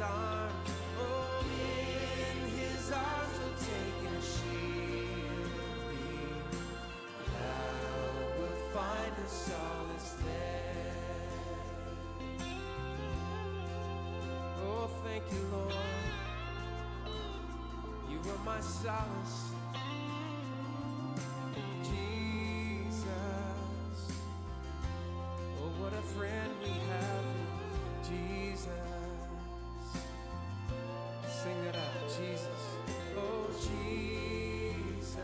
His arms, oh, in His arms we'll take a shield. Thou will find a solace there. Oh, thank you, Lord. You are my solace. What a friend we have in Jesus. Sing that out, Jesus. Oh, Jesus.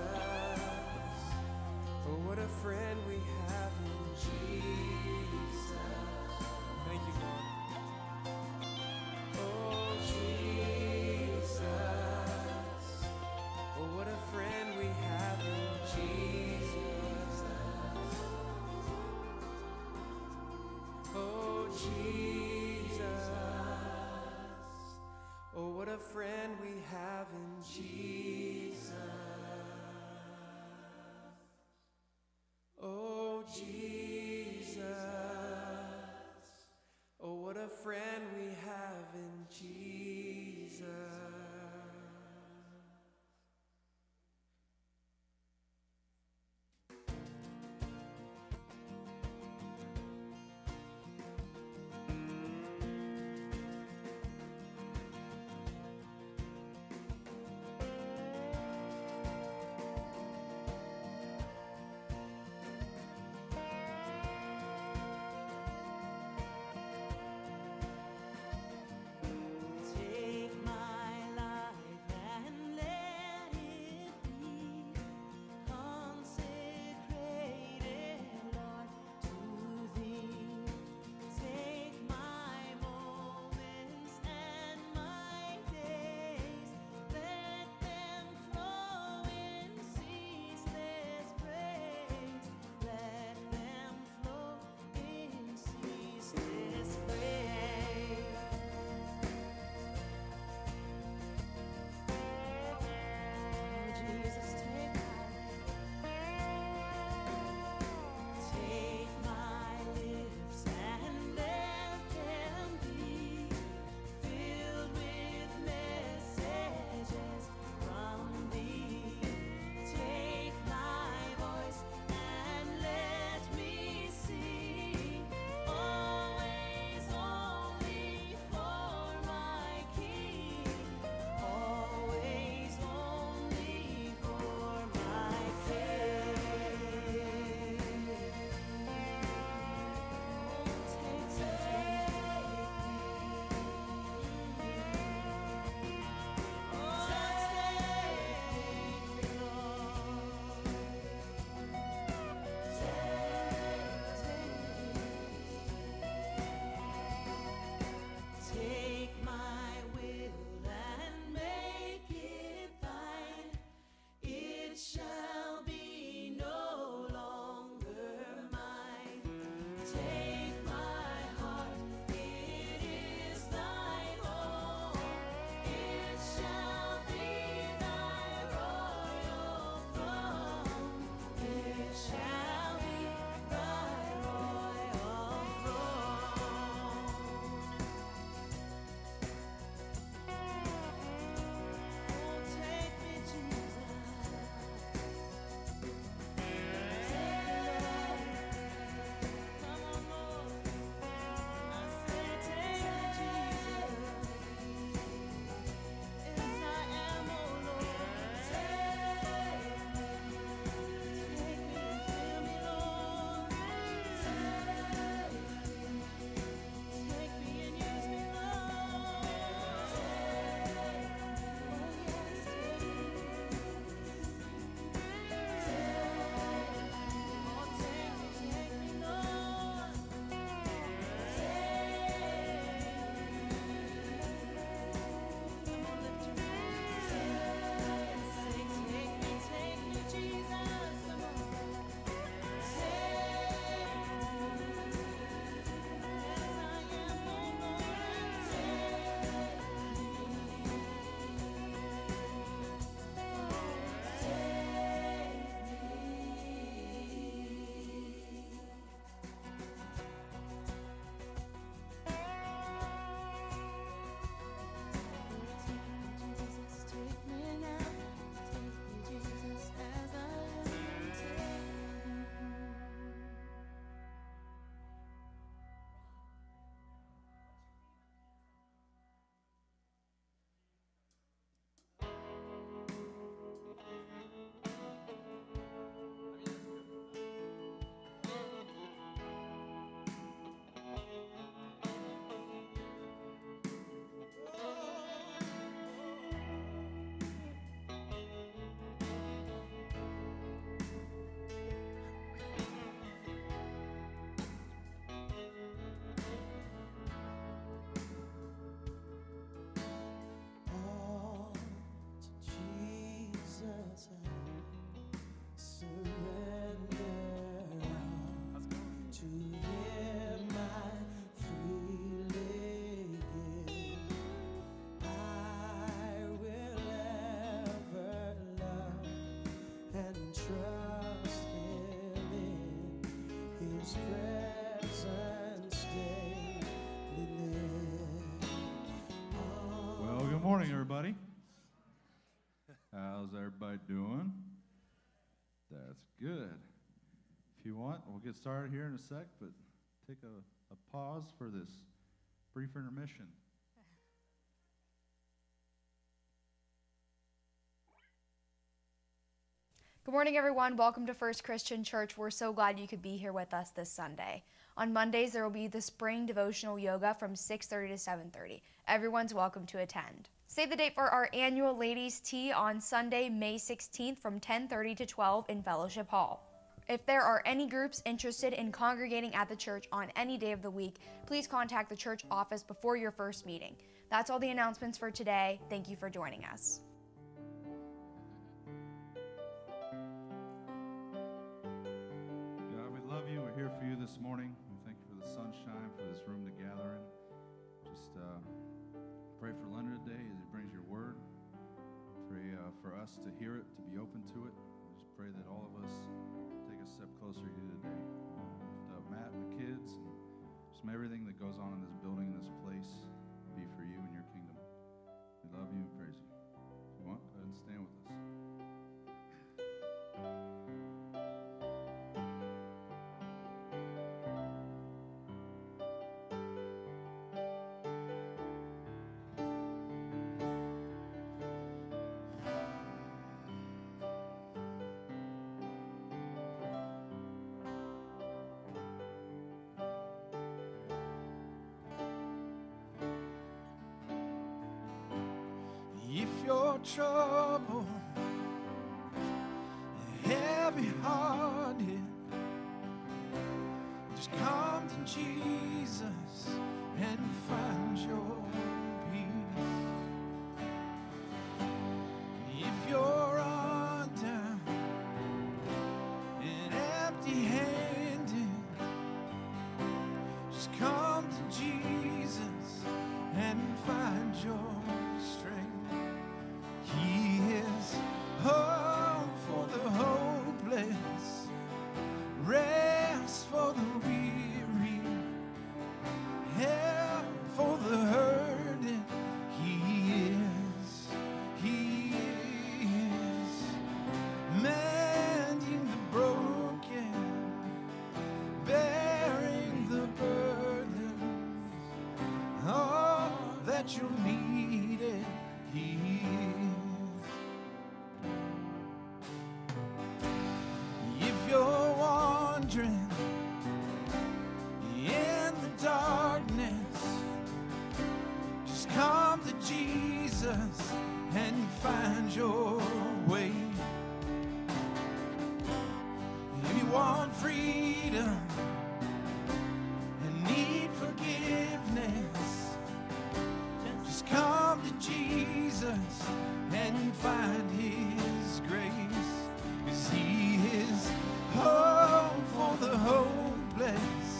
Oh, what a friend we have in Jesus. Thank you, Lord. Oh, Jesus. Oh, what a friend we have in Jesus. Oh, Jesus, oh, what a friend we have in Jesus. Oh, Jesus, oh, what a friend we have in Jesus. Take my morning, everybody. How's everybody doing? That's good. If you want, we'll get started here in a sec, but take a pause for this brief intermission. Good morning, everyone. Welcome to First Christian Church. We're so glad you could be here with us this Sunday. On Mondays, there will be the spring devotional yoga from 6:30 to 7:30. Everyone's welcome to attend. Save the date for our annual ladies' tea on Sunday, May 16th from 10:30 to 12 in Fellowship Hall. If there are any groups interested in congregating at the church on any day of the week, please contact the church office before your first meeting. That's all the announcements for today. Thank you for joining us. God, we love you. We're here for you this morning. We thank you for the sunshine, for this room to gather in. Just pray for Leonard today as he brings your word. Pray for us to hear it, to be open to it. Just pray that all of us step closer to you today. Lift up Matt and the kids, and just everything that goes on in this building, in this place, be for you and your kingdom. We love you and praise you. If you want, go ahead and stand with us. If you're troubled, heavy-hearted, just come to Jesus and find your peace. If you're undone and empty-handed, just come to Jesus and find your strength. He is home for the hopeless, rest for the weary, help for the hurting. He is mending the broken, bearing the burdens, all that you needed. He is. And find your way. If you want freedom and need forgiveness, just come to Jesus and find His grace. 'Cause He is home for the hopeless,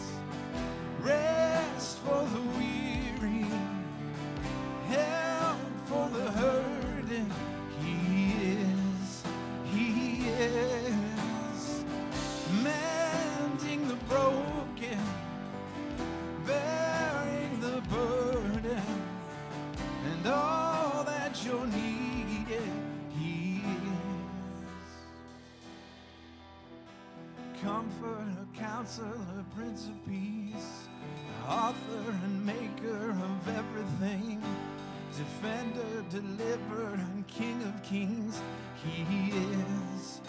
rest for the weary, help for the hurting. He is mending the broken, bearing the burden, and all that you're needed. He is comforter, counselor, Prince of Peace, author and maker of everything, defender, deliverer, and King of Kings. He is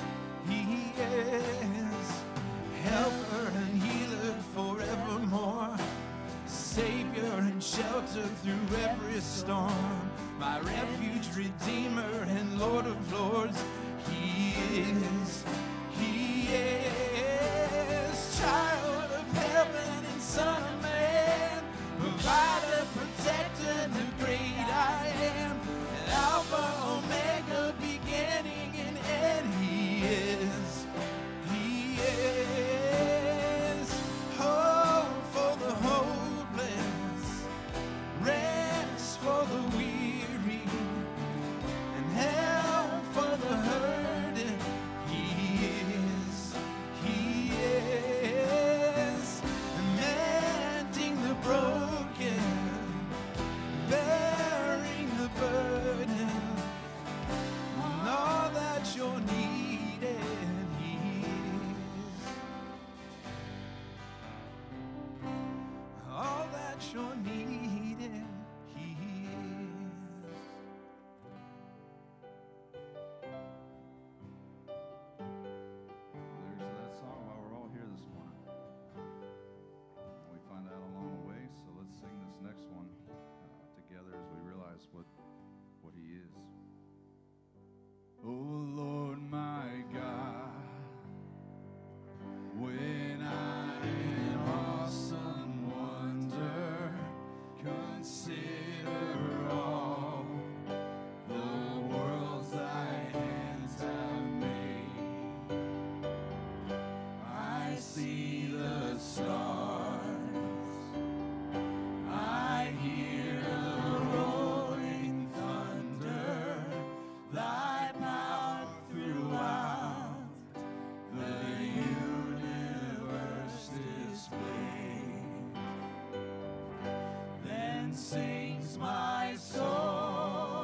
helper and healer forevermore, savior and shelter through every storm, my refuge, redeemer, and Lord of lords. He is child of heaven and son of man, provider, protector, the great I am, Alpha, Omega, beginning and end. He is hope for the hopeless, rest for the weary, and help for the hurting. He is, and man. Consider all the worlds thy hands have made. I see the stars, I hear the rolling thunder, thy power throughout the universe displayed. Sings my soul,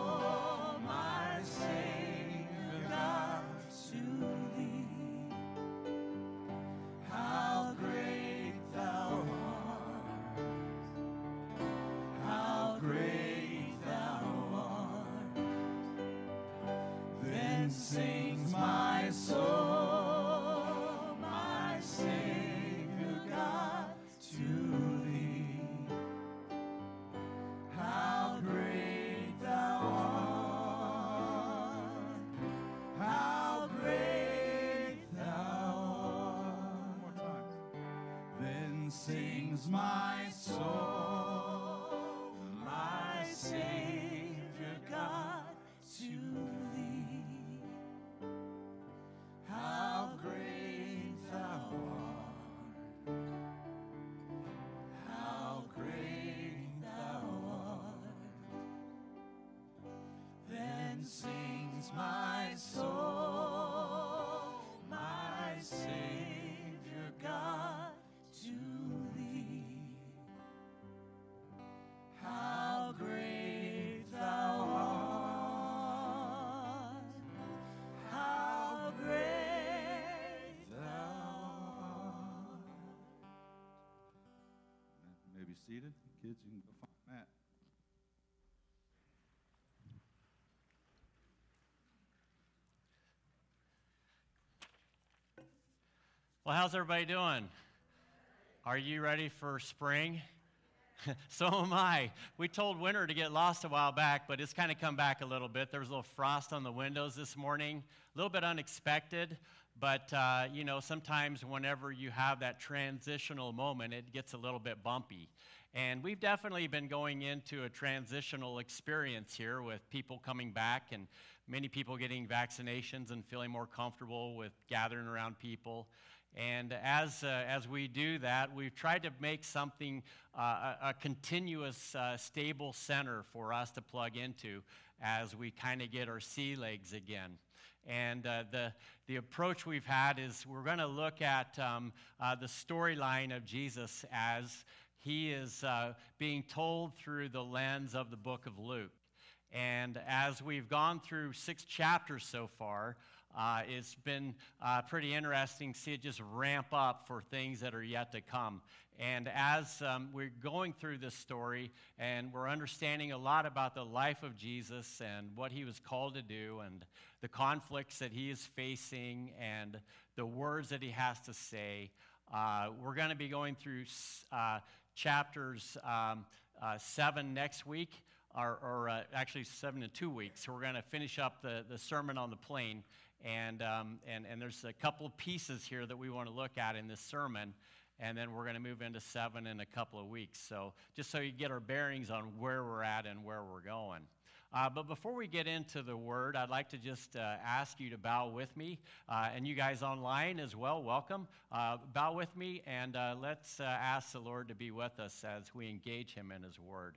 my Savior God, to thee. How great thou art, how great thou art. Then sings my soul, my Savior God, to thee. Sings my soul, my Savior God, to thee. How great thou art, how great thou art. Then sings my soul, my Savior God, to thee. How great thou art, how great thou art. You may be seated. Kids, you can go find Matt. Well, how's everybody doing? Are you ready for spring? So am I. We told winter to get lost a while back, but it's kind of come back a little bit. There was a little frost on the windows this morning, a little bit unexpected, but you know, sometimes whenever you have that transitional moment, it gets a little bit bumpy. And we've definitely been going into a transitional experience here with people coming back and many people getting vaccinations and feeling more comfortable with gathering around people. And as we do that, we've tried to make something, a continuous, stable center for us to plug into as we kind of get our sea legs again. And the approach we've had is we're going to look at the storyline of Jesus as he is being told through the lens of the book of Luke. And as we've gone through 6 chapters so far, it's been pretty interesting to see it just ramp up for things that are yet to come. And as we're going through this story and we're understanding a lot about the life of Jesus and what he was called to do and the conflicts that he is facing and the words that he has to say, we're going to be going through chapters 7 next week. Or actually 7 in 2 weeks. So we're going to finish up the Sermon on the Plain. And there's a couple of pieces here that we want to look at in this sermon. And then we're going to move into 7 in a couple of weeks. So just so you get our bearings on where we're at and where we're going. But before we get into the Word, I'd like to just ask you to bow with me. And you guys online as well, welcome. Bow with me and let's ask the Lord to be with us as we engage him in his Word.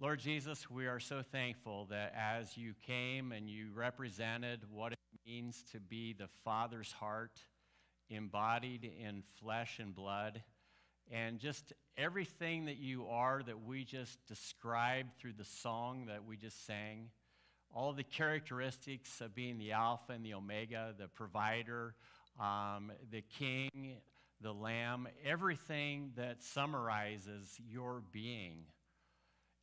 Lord Jesus, we are so thankful that as you came and you represented what it means to be the Father's heart embodied in flesh and blood, and just everything that you are that we just described through the song that we just sang, all of the characteristics of being the Alpha and the Omega, the provider, the King, the Lamb, everything that summarizes your being.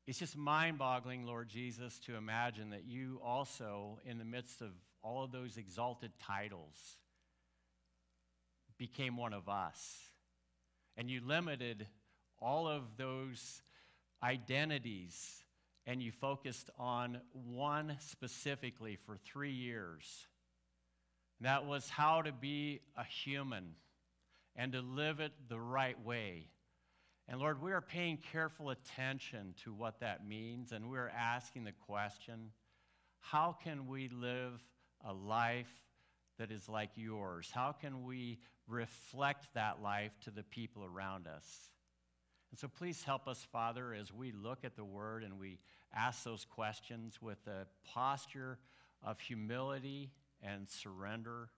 It's just mind-boggling, Lord Jesus, to imagine that you also, in the midst of all of those exalted titles, became one of us. And you limited all of those identities, and you focused on one specifically for 3 years. And that was how to be a human and to live it the right way. And Lord, we are paying careful attention to what that means, and we are asking the question, how can we live a life that is like yours? How can we reflect that life to the people around us? And so please help us, Father, as we look at the Word and we ask those questions with a posture of humility and surrender.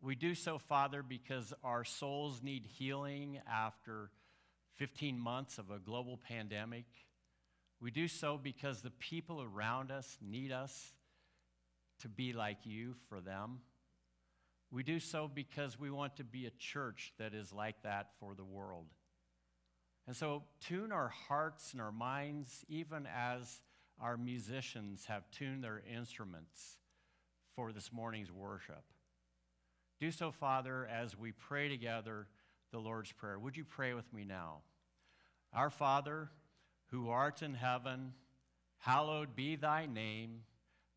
We do so, Father, because our souls need healing after 15 months of a global pandemic. We do so because the people around us need us to be like you for them. We do so because we want to be a church that is like that for the world. And so tune our hearts and our minds, even as our musicians have tuned their instruments for this morning's worship. Do so, Father, as we pray together the Lord's Prayer. Would you pray with me now? Our Father, who art in heaven, hallowed be thy name.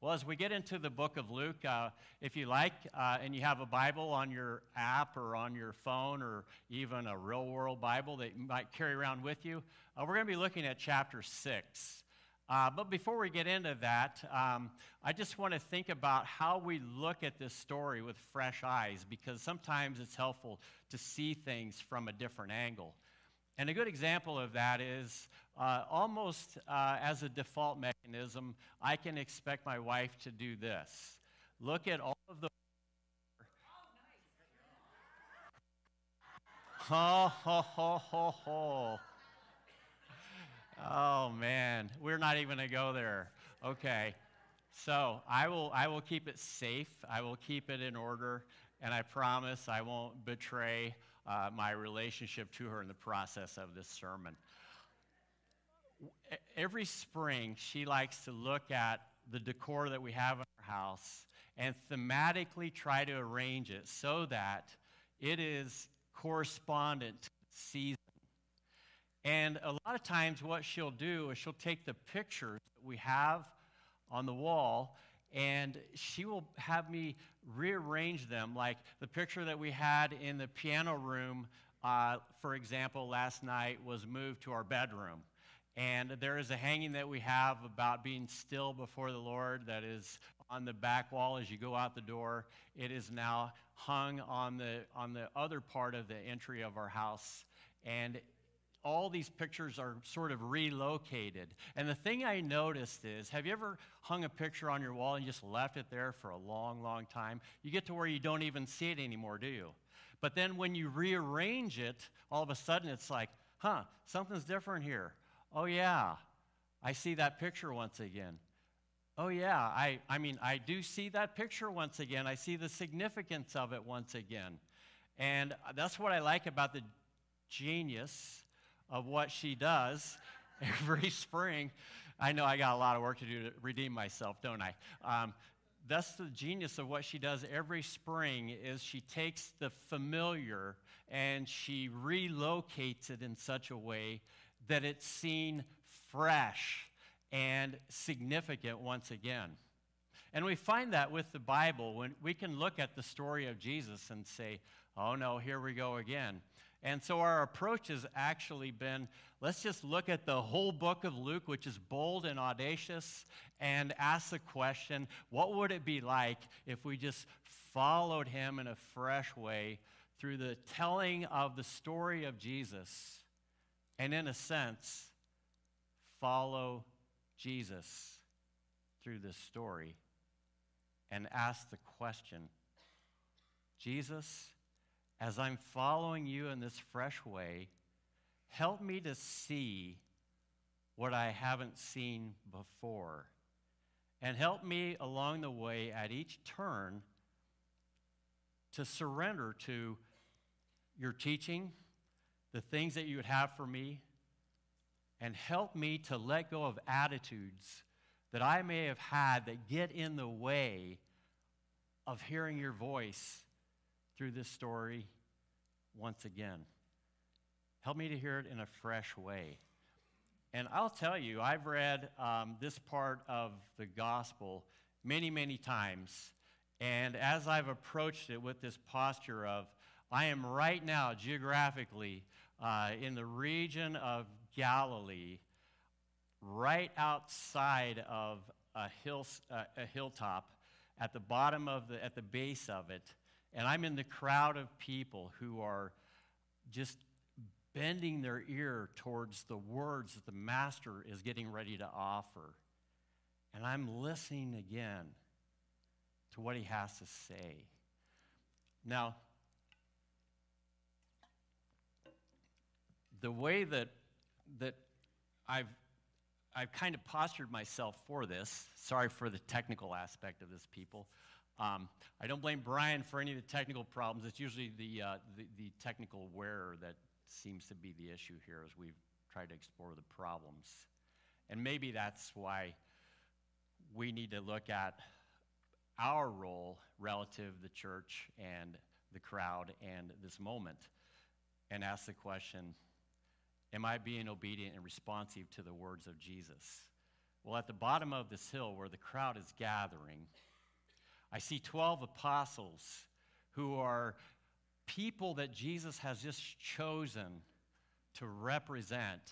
Well, as we get into the book of Luke, if you like, and you have a Bible on your app or on your phone or even a real-world Bible that you might carry around with you, we're going to be looking at chapter 6. But before we get into that, I just want to think about how we look at this story with fresh eyes, because sometimes it's helpful to see things from a different angle. And a good example of that is almost as a default mechanism, I can expect my wife to do this. Look at all of the... Oh, ho, ho, ho, ho. Oh, man. We're not even going to go there. Okay. So I will keep it safe. I will keep it in order. And I promise I won't betray my relationship to her in the process of this sermon. Every spring, she likes to look at the decor that we have in our house and thematically try to arrange it so that it is correspondent to the season. And a lot of times what she'll do is she'll take the pictures that we have on the wall, and she will have me rearrange them, like the picture that we had in the piano room, for example, last night was moved to our bedroom. And there is a hanging that we have about being still before the Lord that is on the back wall as you go out the door. It is now hung on the other part of the entry of our house. And all these pictures are sort of relocated. And the thing I noticed is, have you ever hung a picture on your wall and just left it there for a long, long time? You get to where you don't even see it anymore, do you? But then when you rearrange it, all of a sudden it's like, huh, something's different here. Oh, yeah, I see that picture once again. Oh, yeah, I do see that picture once again. I see the significance of it once again. And that's what I like about the genius of what she does every spring. I know I got a lot of work to do to redeem myself, don't I? That's the genius of what she does every spring, is she takes the familiar and she relocates it in such a way that it's seen fresh and significant once again. And we find that with the Bible, when we can look at the story of Jesus and say, oh no, here we go again. And so our approach has actually been, let's just look at the whole book of Luke, which is bold and audacious, and ask the question, what would it be like if we just followed him in a fresh way through the telling of the story of Jesus, and in a sense, follow Jesus through this story and ask the question, Jesus, as I'm following you in this fresh way, help me to see what I haven't seen before. And help me along the way at each turn to surrender to your teaching, the things that you would have for me, and help me to let go of attitudes that I may have had that get in the way of hearing your voice through this story once again. Help me to hear it in a fresh way. And I'll tell you, I've read this part of the gospel many, many times. And as I've approached it with this posture of, I am right now geographically in the region of Galilee, right outside of a hilltop, at the bottom of at the base of it, and I'm in the crowd of people who are just bending their ear towards the words that the Master is getting ready to offer. And I'm listening again to what he has to say. Now, the way that I've kind of postured myself for this. Sorry for the technical aspect of this, people. I don't blame Brian for any of the technical problems. It's usually the technical wearer that seems to be the issue here as we've tried to explore the problems. And maybe that's why we need to look at our role relative to the church and the crowd and this moment and ask the question, am I being obedient and responsive to the words of Jesus? Well, at the bottom of this hill where the crowd is gathering, I see 12 apostles who are people that Jesus has just chosen to represent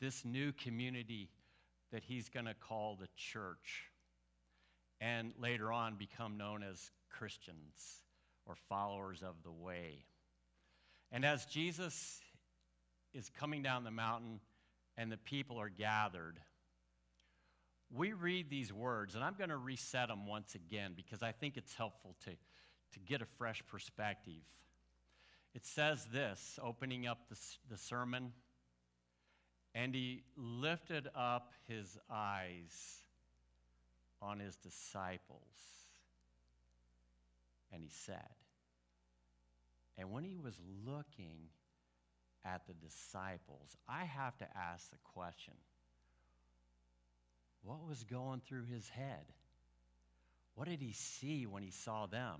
this new community that he's going to call the church and later on become known as Christians or followers of the way. And as Jesus is coming down the mountain and the people are gathered, we read these words, and I'm going to reset them once again because I think it's helpful to get a fresh perspective. It says this, opening up the sermon, and he lifted up his eyes on his disciples, and he said, and when he was looking at the disciples, I have to ask the question, what was going through his head? What did he see when he saw them?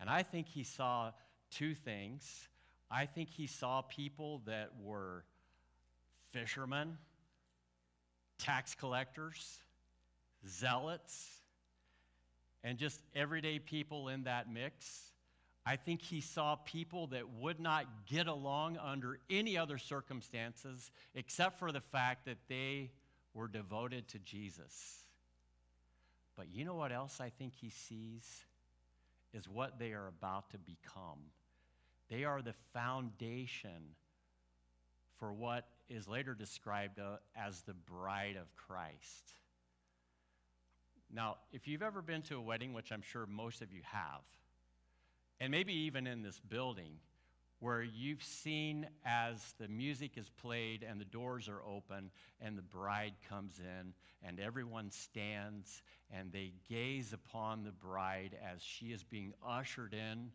And I think he saw two things. I think he saw people that were fishermen, tax collectors, zealots, and just everyday people in that mix. I think he saw people that would not get along under any other circumstances except for the fact that they were devoted to Jesus. But you know what else I think he sees is what they are about to become. They are the foundation for what is later described as the bride of Christ. Now, if you've ever been to a wedding, which I'm sure most of you have, and maybe even in this building, where you've seen as the music is played and the doors are open and the bride comes in and everyone stands and they gaze upon the bride as she is being ushered in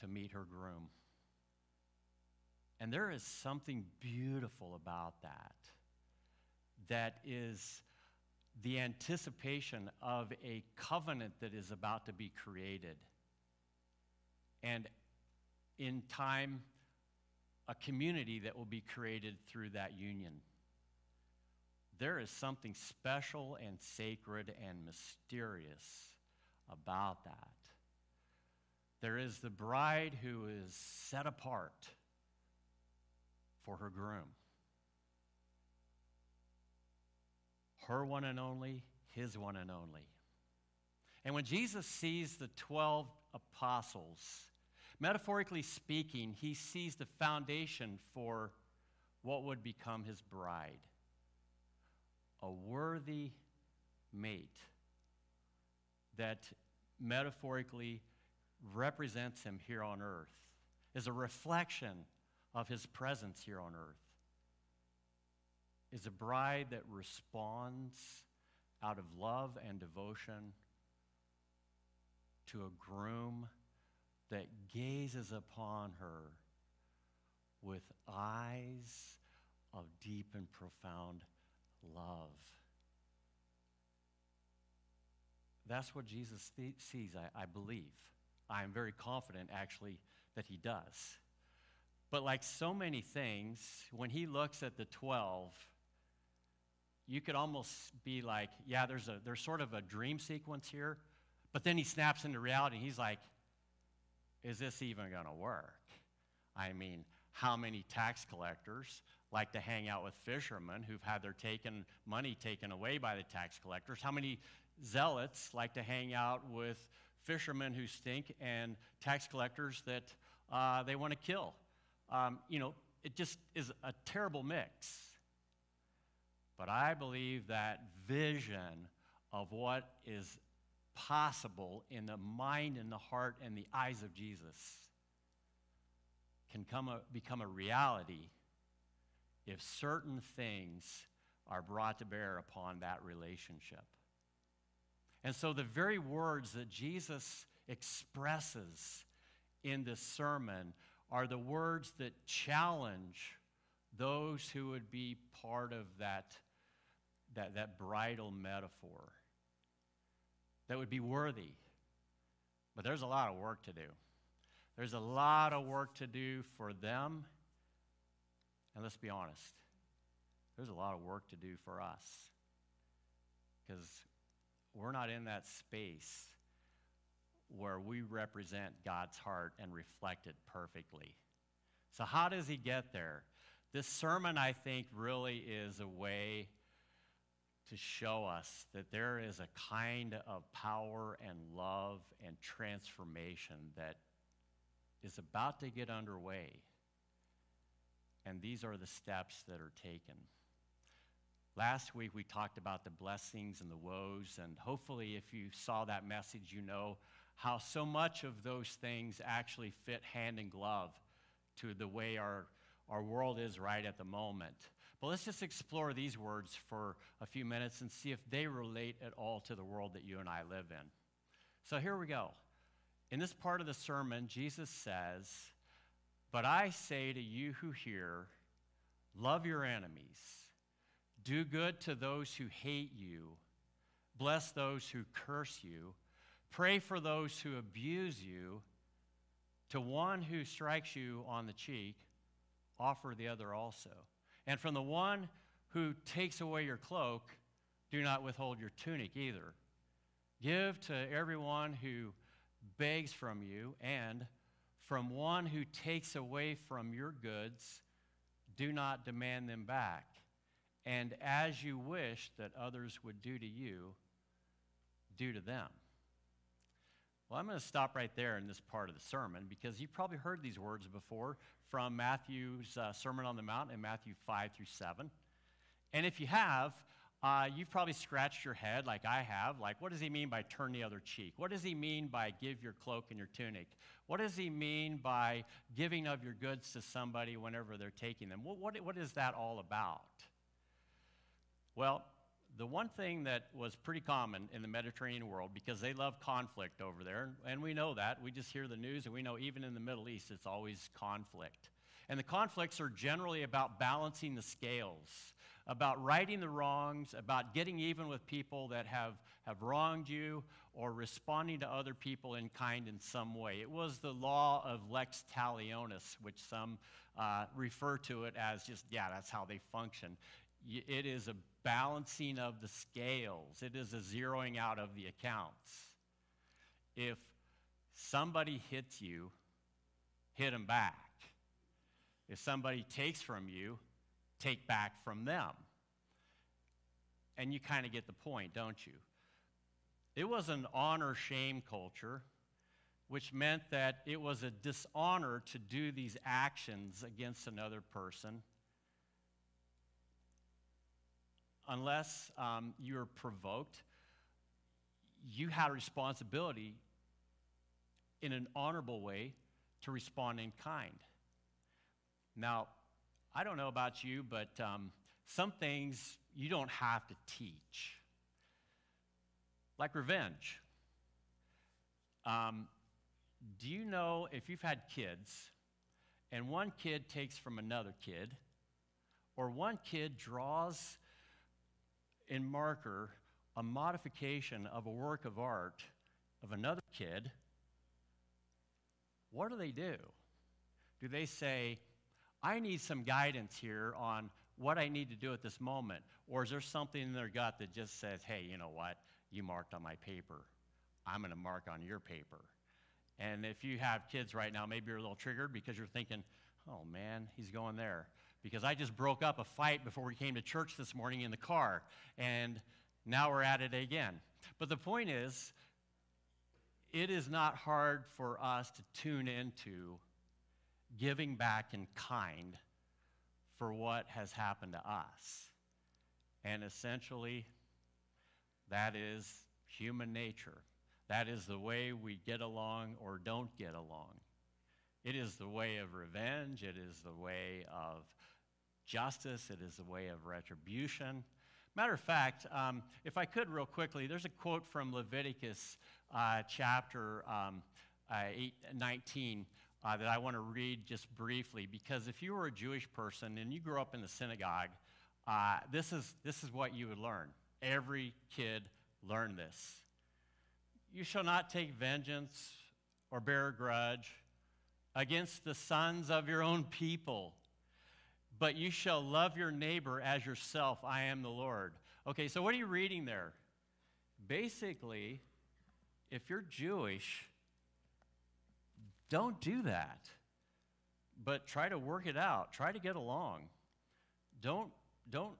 to meet her groom. And there is something beautiful about that. That is the anticipation of a covenant that is about to be created. And in time, a community that will be created through that union. There is something special and sacred and mysterious about that. There is the bride who is set apart for her groom. Her one and only, his one and only. And when Jesus sees the 12 apostles, metaphorically speaking, he sees the foundation for what would become his bride. A worthy mate that metaphorically represents him here on earth, is a reflection of his presence here on earth. Is a bride that responds out of love and devotion to a groom that gazes upon her with eyes of deep and profound love. That's what Jesus sees, I believe. I am very confident, actually, that he does. But like so many things, when he looks at the 12, you could almost be like, yeah, there's sort of a dream sequence here, but then he snaps into reality. He's like, is this even going to work? I mean, how many tax collectors like to hang out with fishermen who've had their money taken away by the tax collectors? How many zealots like to hang out with fishermen who stink and tax collectors that they want to kill? You know, it just is a terrible mix. But I believe that vision of what is possible in the mind and the heart and the eyes of Jesus can become a reality if certain things are brought to bear upon that relationship. And so the very words that Jesus expresses in this sermon are the words that challenge those who would be part of that bridal metaphor. That would be worthy. But there's a lot of work to do. There's a lot of work to do for them. And let's be honest, there's a lot of work to do for us. Because we're not in that space where we represent God's heart and reflect it perfectly. So how does he get there? This sermon, I think, really is a way to show us that there is a kind of power and love and transformation that is about to get underway. And these are the steps that are taken. Last week, we talked about the blessings and the woes, and hopefully if you saw that message, you know how so much of those things actually fit hand in glove to the way our world is right at the moment. But let's just explore these words for a few minutes and see if they relate at all to the world that you and I live in. So here we go. In this part of the sermon, Jesus says, "But I say to you who hear, love your enemies. Do good to those who hate you. Bless those who curse you. Pray for those who abuse you. To one who strikes you on the cheek, offer the other also. And from the one who takes away your cloak, do not withhold your tunic either. Give to everyone who begs from you, and from one who takes away from your goods, do not demand them back. And as you wish that others would do to you, do to them." Well, I'm going to stop right there in this part of the sermon because you've probably heard these words before from Matthew's Sermon on the Mount in Matthew 5 through 7. And if you have, you've probably scratched your head like I have. Like, what does he mean by turn the other cheek? What does he mean by give your cloak and your tunic? What does he mean by giving of your goods to somebody whenever they're taking them? What is that all about? Well, the one thing that was pretty common in the Mediterranean world, because they love conflict over there, and we know that. We just hear the news, and we know even in the Middle East, it's always conflict. And the conflicts are generally about balancing the scales, about righting the wrongs, about getting even with people that have wronged you, or responding to other people in kind in some way. It was the law of lex talionis, which some refer to it as just, yeah, that's how they function. It is a balancing of the scales. It is a zeroing out of the accounts. If somebody hits you, hit them back. If somebody takes from you, take back from them. And you kind of get the point, don't you? It was an honor-shame culture, which meant that it was a dishonor to do these actions against another person, unless you were provoked. You had a responsibility in an honorable way to respond in kind. Now, I don't know about you, but some things you don't have to teach, like revenge. Do you know if you've had kids and one kid takes from another kid, Or one kid draws in marker a modification of a work of art of another kid. What do? Do they say, I need some guidance here on what I need to do at this moment? Or is there something in their gut that just says, hey, you know what? You marked on my paper. I'm going to mark on your paper. And if you have kids right now, maybe you're a little triggered because you're thinking, oh, man, he's going there. Because I just broke up a fight before we came to church this morning in the car. And now we're at it again. But the point is, it is not hard for us to tune into giving back in kind for what has happened to us. And essentially, that is human nature. That is the way we get along or don't get along. It is the way of revenge. It is the way of justice. It is the way of retribution. Matter of fact, if I could real quickly, there's a quote from Leviticus chapter 19 that I want to read just briefly, because if you were a Jewish person and you grew up in the synagogue, this is what you would learn. Every kid learned this. You shall not take vengeance or bear a grudge against the sons of your own people, but you shall love your neighbor as yourself. I am the Lord. Okay, so what are you reading there? Basically, if you're Jewish, don't do that, but try to work it out. Try to get along. Don't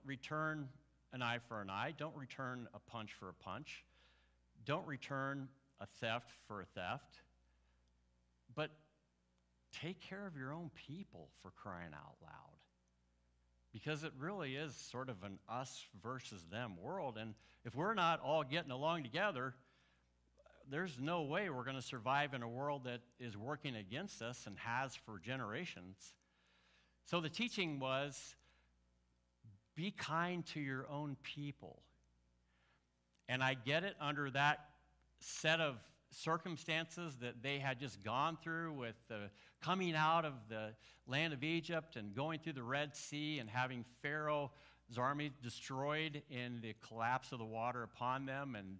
return an eye for an eye. Don't return a punch for a punch. Don't return a theft for a theft. But take care of your own people, for crying out loud. Because it really is sort of an us versus them world. And if we're not all getting along together, there's no way we're going to survive in a world that is working against us and has for generations. So the teaching was, be kind to your own people. And I get it under that set of circumstances that they had just gone through with the coming out of the land of Egypt and going through the Red Sea and having Pharaoh's army destroyed in the collapse of the water upon them, and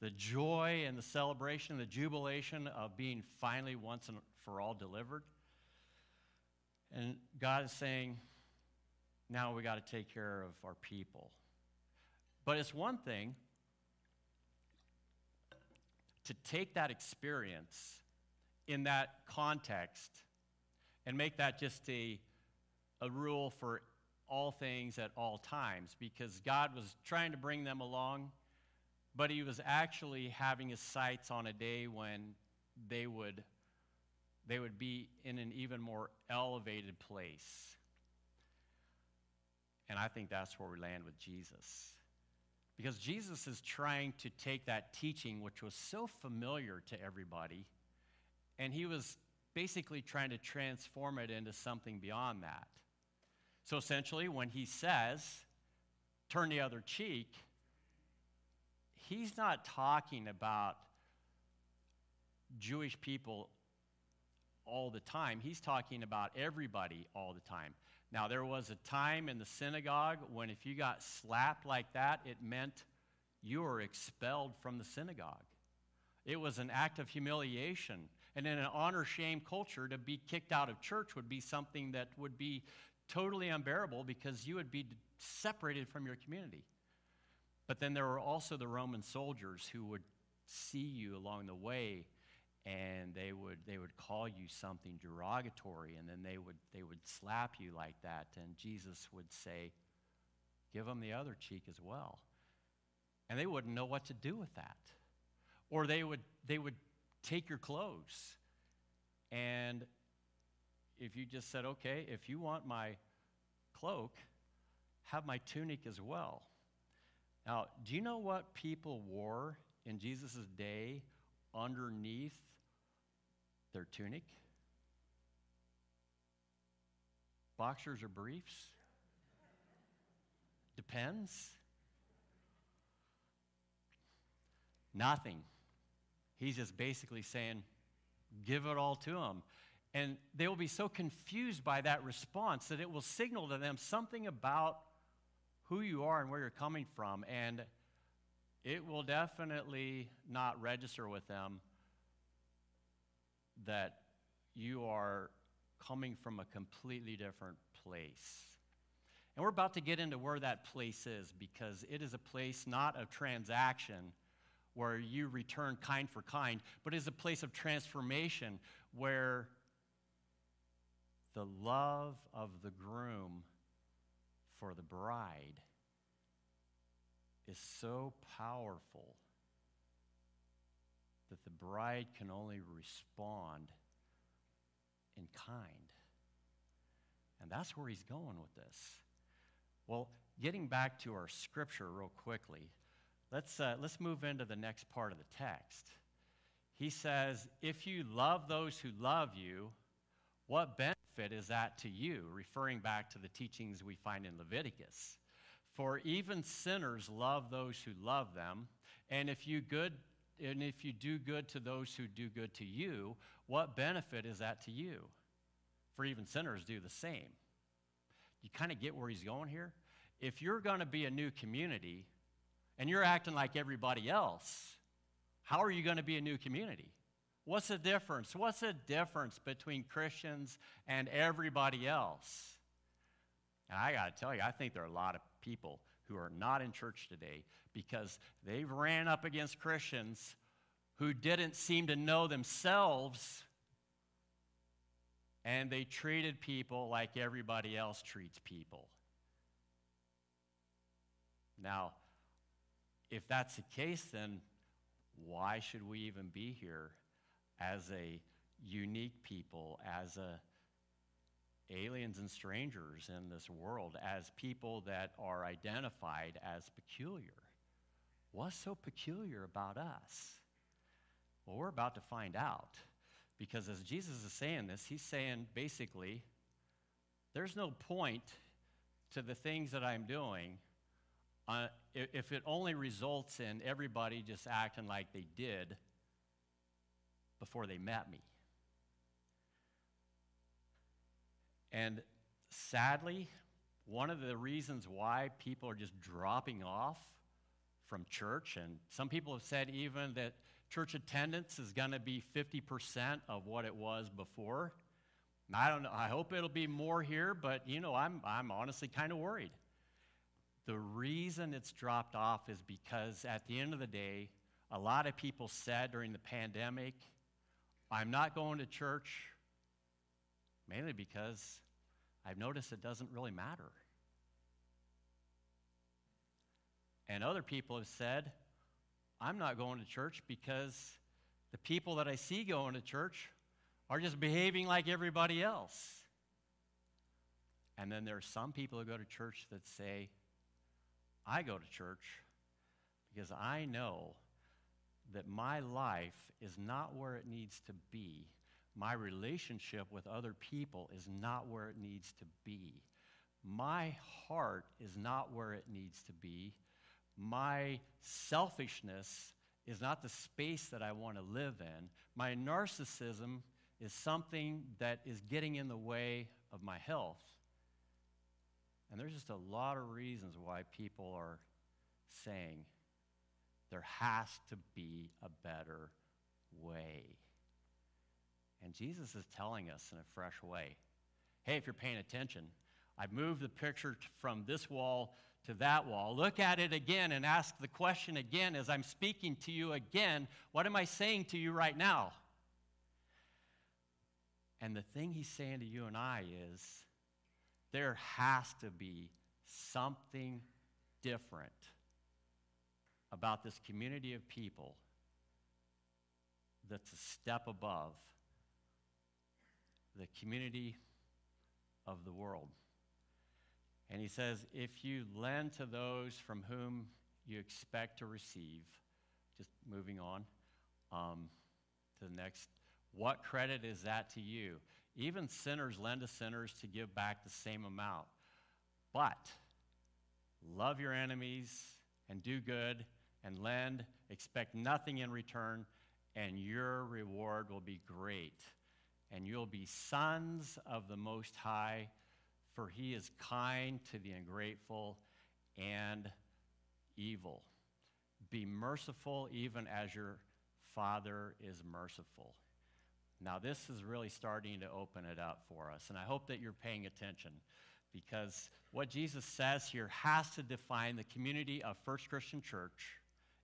the joy and the celebration, the jubilation of being finally once and for all delivered. And God is saying, now we got to take care of our people. But it's one thing to take that experience in that context and make that just a rule for all things at all times, because God was trying to bring them along, but he was actually having his sights on a day when they would be in an even more elevated place. And I think that's where we land with Jesus. Because Jesus is trying to take that teaching, which was so familiar to everybody, and he was basically trying to transform it into something beyond that. So essentially, when he says, turn the other cheek, he's not talking about Jewish people all the time. He's talking about everybody all the time. Now, there was a time in the synagogue when if you got slapped like that, it meant you were expelled from the synagogue. It was an act of humiliation. And in an honor-shame culture, to be kicked out of church would be something that would be totally unbearable, because you would be separated from your community. But then there were also the Roman soldiers who would see you along the way, and they would call you something derogatory, and then they would slap you like that. And Jesus would say, give them the other cheek as well. And they wouldn't know what to do with that. Or they would take your clothes. And if you just said, okay, if you want my cloak, have my tunic as well. Now, do you know what people wore in Jesus' day underneath their tunic? Boxers or briefs? Depends. Nothing. He's just basically saying, give it all to him. And they will be so confused by that response that it will signal to them something about who you are and where you're coming from. And it will definitely not register with them that you are coming from a completely different place. And we're about to get into where that place is, because it is a place not of transaction where you return kind for kind, but it is a place of transformation where the love of the groom for the bride is so powerful that the bride can only respond in kind. And that's where he's going with this. Well, getting back to our scripture real quickly, let's move into the next part of the text. He says, if you love those who love you, what benefit is that to you? Referring back to the teachings we find in Leviticus. For even sinners love those who love them, and if you do good to those who do good to you, what benefit is that to you? For even sinners do the same. You kind of get where he's going here? If you're going to be a new community and you're acting like everybody else, how are you going to be a new community? What's the difference? What's the difference between Christians and everybody else? And I got to tell you, I think there are a lot of people who are not in church today because they've ran up against Christians who didn't seem to know themselves, and they treated people like everybody else treats people. Now, if that's the case, then why should we even be here as a unique people, as aliens and strangers in this world, as people that are identified as peculiar? What's so peculiar about us? Well, we're about to find out. Because as Jesus is saying this, he's saying basically, there's no point to the things that I'm doing if it only results in everybody just acting like they did before they met me. And sadly, one of the reasons why people are just dropping off from church, and some people have said even that church attendance is going to be 50% of what it was before. And I don't know, I hope it'll be more here, but you know, I'm honestly kind of worried. The reason it's dropped off is because at the end of the day, a lot of people said during the pandemic, I'm not going to church, mainly because I've noticed it doesn't really matter. And other people have said, I'm not going to church because the people that I see going to church are just behaving like everybody else. And then there are some people who go to church that say, I go to church because I know that my life is not where it needs to be. My relationship with other people is not where it needs to be. My heart is not where it needs to be. My selfishness is not the space that I want to live in. My narcissism is something that is getting in the way of my health. And there's just a lot of reasons why people are saying there has to be a better way. And Jesus is telling us in a fresh way, hey, if you're paying attention, I've moved the picture from this wall to that wall. Look at it again and ask the question again as I'm speaking to you again. What am I saying to you right now? And the thing he's saying to you and I is there has to be something different about this community of people that's a step above the community of the world. And he says, if you lend to those from whom you expect to receive, just moving on to the next, what credit is that to you? Even sinners lend to sinners to give back the same amount. But love your enemies and do good and lend, expect nothing in return, and your reward will be great. and you'll be sons of the Most High, for he is kind to the ungrateful and evil. Be merciful even as your Father is merciful. Now this is really starting to open it up for us, and I hope that you're paying attention, because what Jesus says here has to define the community of First Christian Church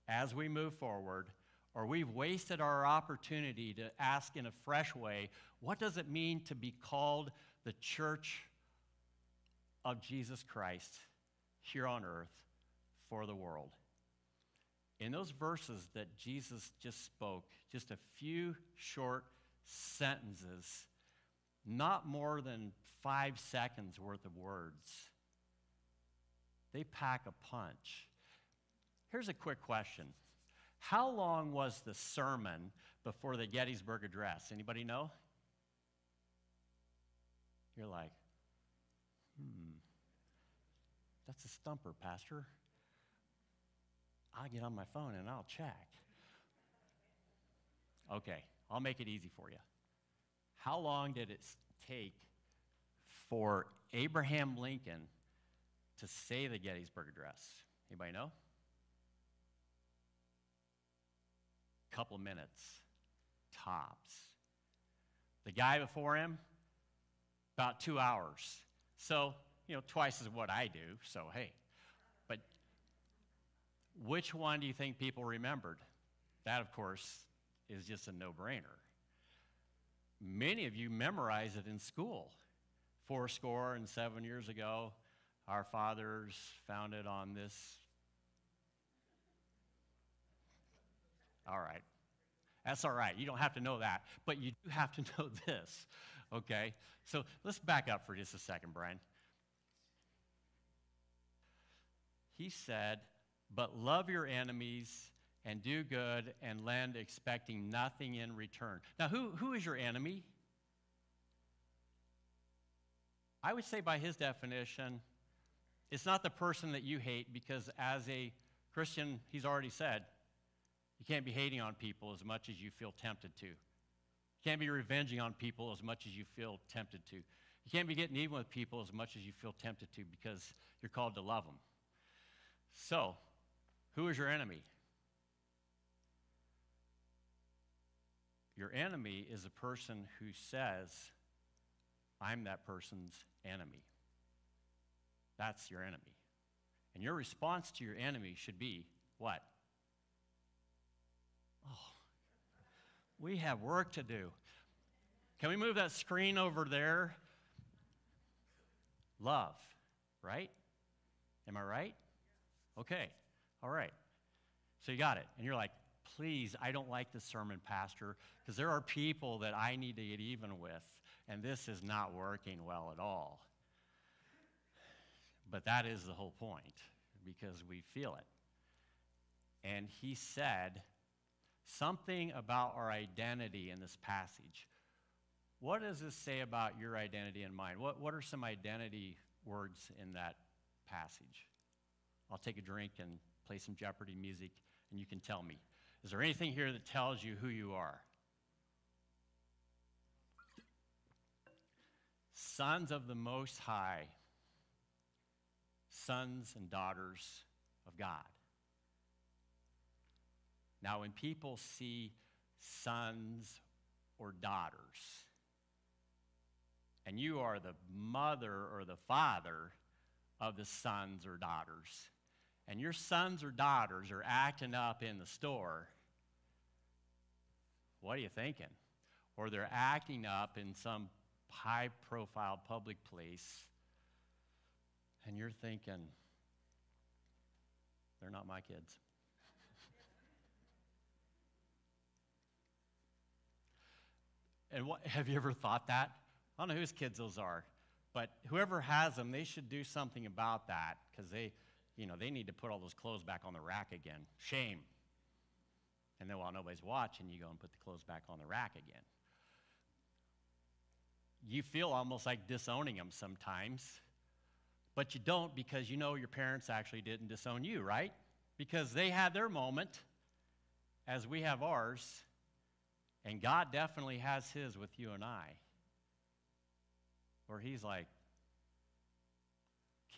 as we move forward, or we've wasted our opportunity to ask in a fresh way, what does it mean to be called the Church of Jesus Christ here on earth for the world? In those verses that Jesus just spoke, just a few short sentences, not more than 5 seconds worth of words, they pack a punch. Here's a quick question. How long was the sermon before the Gettysburg Address? Anybody know? You're like, that's a stumper, Pastor. I'll get on my phone and I'll check. Okay, I'll make it easy for you. How long did it take for Abraham Lincoln to say the Gettysburg Address? Anybody know? Couple minutes, tops. The guy before him, about 2 hours. So, twice is what I do, so hey. But which one do you think people remembered? That, of course, is just a no-brainer. Many of you memorized it in school. 407 years ago, our fathers founded on this. All right. That's all right. You don't have to know that, but you do have to know this, okay? So let's back up for just a second, Brian. He said, but love your enemies and do good and lend, expecting nothing in return. Now, who is your enemy? I would say by his definition, it's not the person that you hate, because as a Christian, he's already said, you can't be hating on people as much as you feel tempted to. You can't be revenging on people as much as you feel tempted to. You can't be getting even with people as much as you feel tempted to, because you're called to love them. So, who is your enemy? Your enemy is a person who says, I'm that person's enemy. That's your enemy. And your response to your enemy should be what? We have work to do. Can we move that screen over there? Love, right? Am I right? Okay, all right. So you got it. And you're like, please, I don't like this sermon, Pastor, because there are people that I need to get even with, and this is not working well at all. But that is the whole point, because we feel it. And he said something about our identity in this passage. What does this say about your identity and mine? What are some identity words in that passage? I'll take a drink and play some Jeopardy music, and you can tell me. Is there anything here that tells you who you are? Sons of the Most High, sons and daughters of God. Now, when people see sons or daughters, and you are the mother or the father of the sons or daughters, and your sons or daughters are acting up in the store, what are you thinking? Or they're acting up in some high-profile public place, and you're thinking, they're not my kids. And what, have you ever thought that? I don't know whose kids those are, but whoever has them, they should do something about that, because they need to put all those clothes back on the rack again. Shame. And then while nobody's watching, you go and put the clothes back on the rack again. You feel almost like disowning them sometimes, but you don't, because you know your parents actually didn't disown you, right? Because they had their moment, as we have ours, And God definitely has his with you and I, where he's like,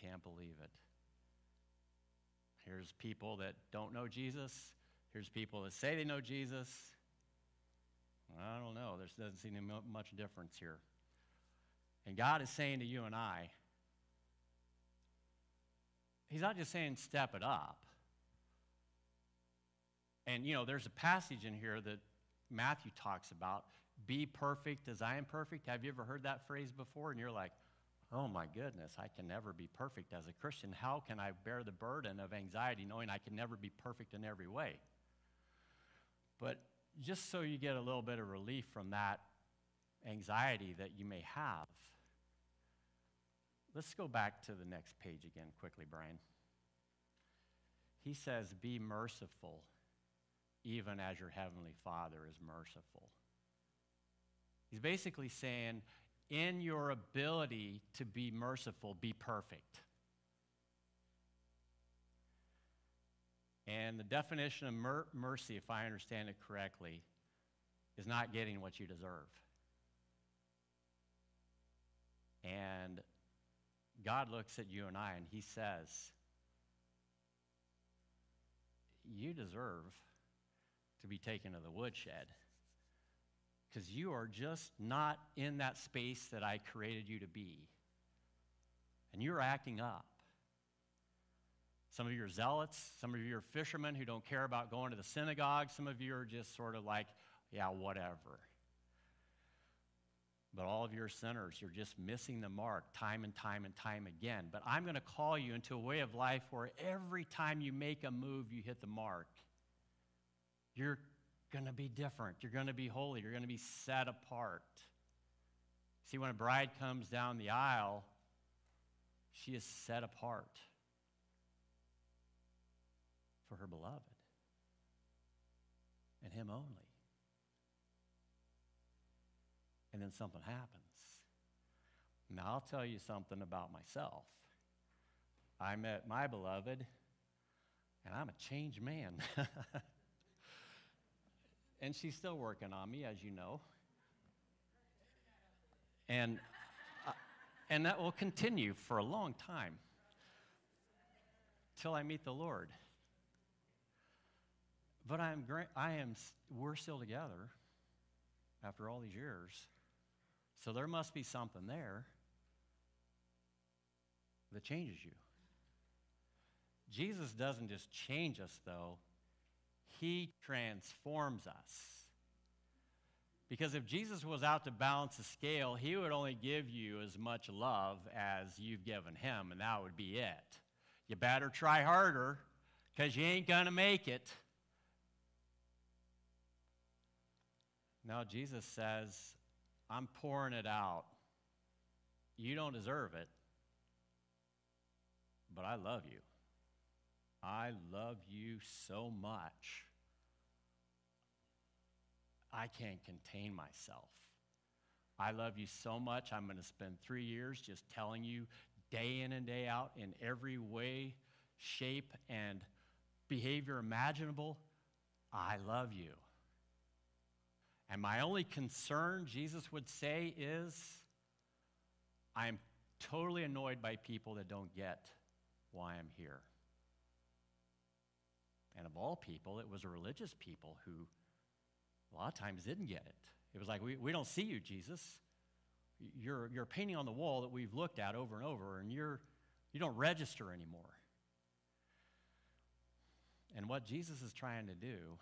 can't believe it. Here's people that don't know Jesus. Here's people that say they know Jesus. I don't know. There doesn't seem to be much difference here. And God is saying to you and I, he's not just saying step it up. And, you know, there's a passage in here that Matthew talks about, be perfect as I am perfect. Have you ever heard that phrase before? And you're like, oh my goodness, I can never be perfect as a Christian. How can I bear the burden of anxiety knowing I can never be perfect in every way? But just so you get a little bit of relief from that anxiety that you may have, let's go back to the next page again quickly, Brian. He says, be merciful, even as your heavenly Father is merciful. He's basically saying, in your ability to be merciful, be perfect. And the definition of mercy, if I understand it correctly, is not getting what you deserve. And God looks at you and I, and he says, you deserve to be taken to the woodshed, because you are just not in that space that I created you to be, and you're acting up. Some of you are zealots, some of you are fishermen who don't care about going to the synagogue, some of you are just sort of like, yeah, whatever. But all of you are sinners, you're just missing the mark time and time and time again. But I'm going to call you into a way of life where every time you make a move, you hit the mark. You're going to be different. You're going to be holy. You're going to be set apart. See, when a bride comes down the aisle, she is set apart for her beloved and him only. And then something happens. Now, I'll tell you something about myself. I met my beloved, and I'm a changed man. And she's still working on me, as you know. And that will continue for a long time, till I meet the Lord. But we're still together after all these years. So there must be something there that changes you. Jesus doesn't just change us, though. He transforms us. Because if Jesus was out to balance the scale, he would only give you as much love as you've given him, and that would be it. You better try harder, because you ain't going to make it. Now Jesus says, I'm pouring it out. You don't deserve it, but I love you. I love you so much, I can't contain myself. I love you so much, I'm going to spend 3 years just telling you day in and day out in every way, shape, and behavior imaginable, I love you. And my only concern, Jesus would say, is I'm totally annoyed by people that don't get why I'm here. And of all people, it was religious people who a lot of times didn't get it. It was like, we don't see you, Jesus. You're painting on the wall that we've looked at over and over, and you don't register anymore. And what Jesus is trying to do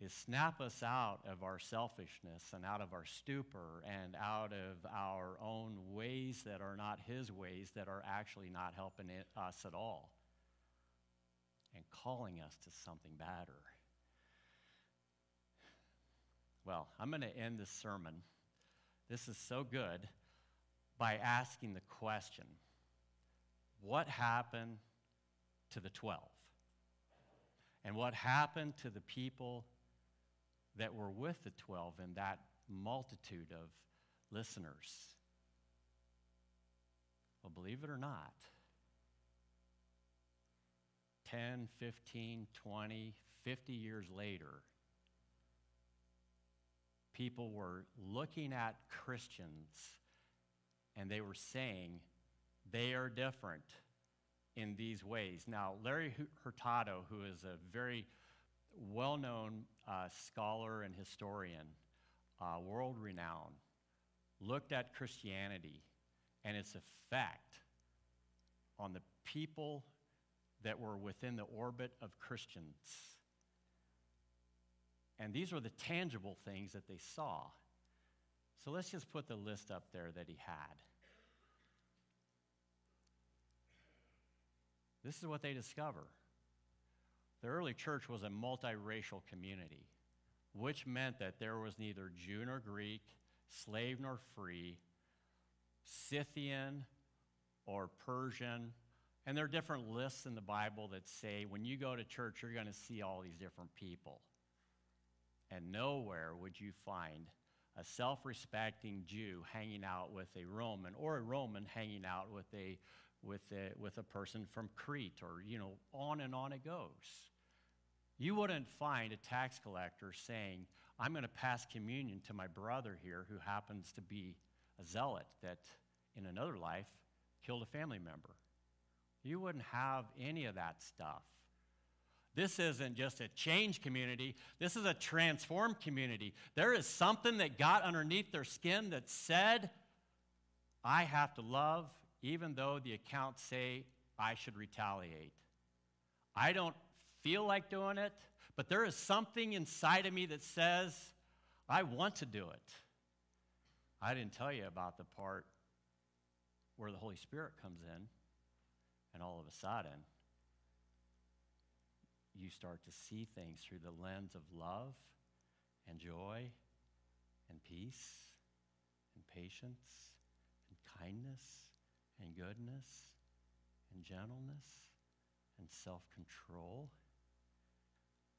is snap us out of our selfishness and out of our stupor and out of our own ways that are not his ways, that are actually not helping us at all, and calling us to something better. Well, I'm going to end this sermon, this is so good, by asking the question, what happened to the 12? And what happened to the people that were with the 12 and that multitude of listeners? Well, believe it or not, 10, 15, 20, 50 years later, people were looking at Christians and they were saying they are different in these ways. Now, Larry Hurtado, who is a very well-known scholar and historian, world-renowned, looked at Christianity and its effect on the people that were within the orbit of Christians. And these were the tangible things that they saw. So let's just put the list up there that he had. This is what they discover. The early church was a multiracial community, which meant that there was neither Jew nor Greek, slave nor free, Scythian or Persian. And there are different lists in the Bible that say when you go to church, you're going to see all these different people. And nowhere would you find a self-respecting Jew hanging out with a Roman, or a Roman hanging out with a person from Crete, or, you know, on and on it goes. You wouldn't find a tax collector saying, I'm going to pass communion to my brother here who happens to be a zealot that in another life killed a family member. You wouldn't have any of that stuff. This isn't just a change community. This is a transformed community. There is something that got underneath their skin that said, I have to love, even though the accounts say I should retaliate. I don't feel like doing it, but there is something inside of me that says I want to do it. I didn't tell you about the part where the Holy Spirit comes in, and all of a sudden, you start to see things through the lens of love and joy and peace and patience and kindness and goodness and gentleness and self-control.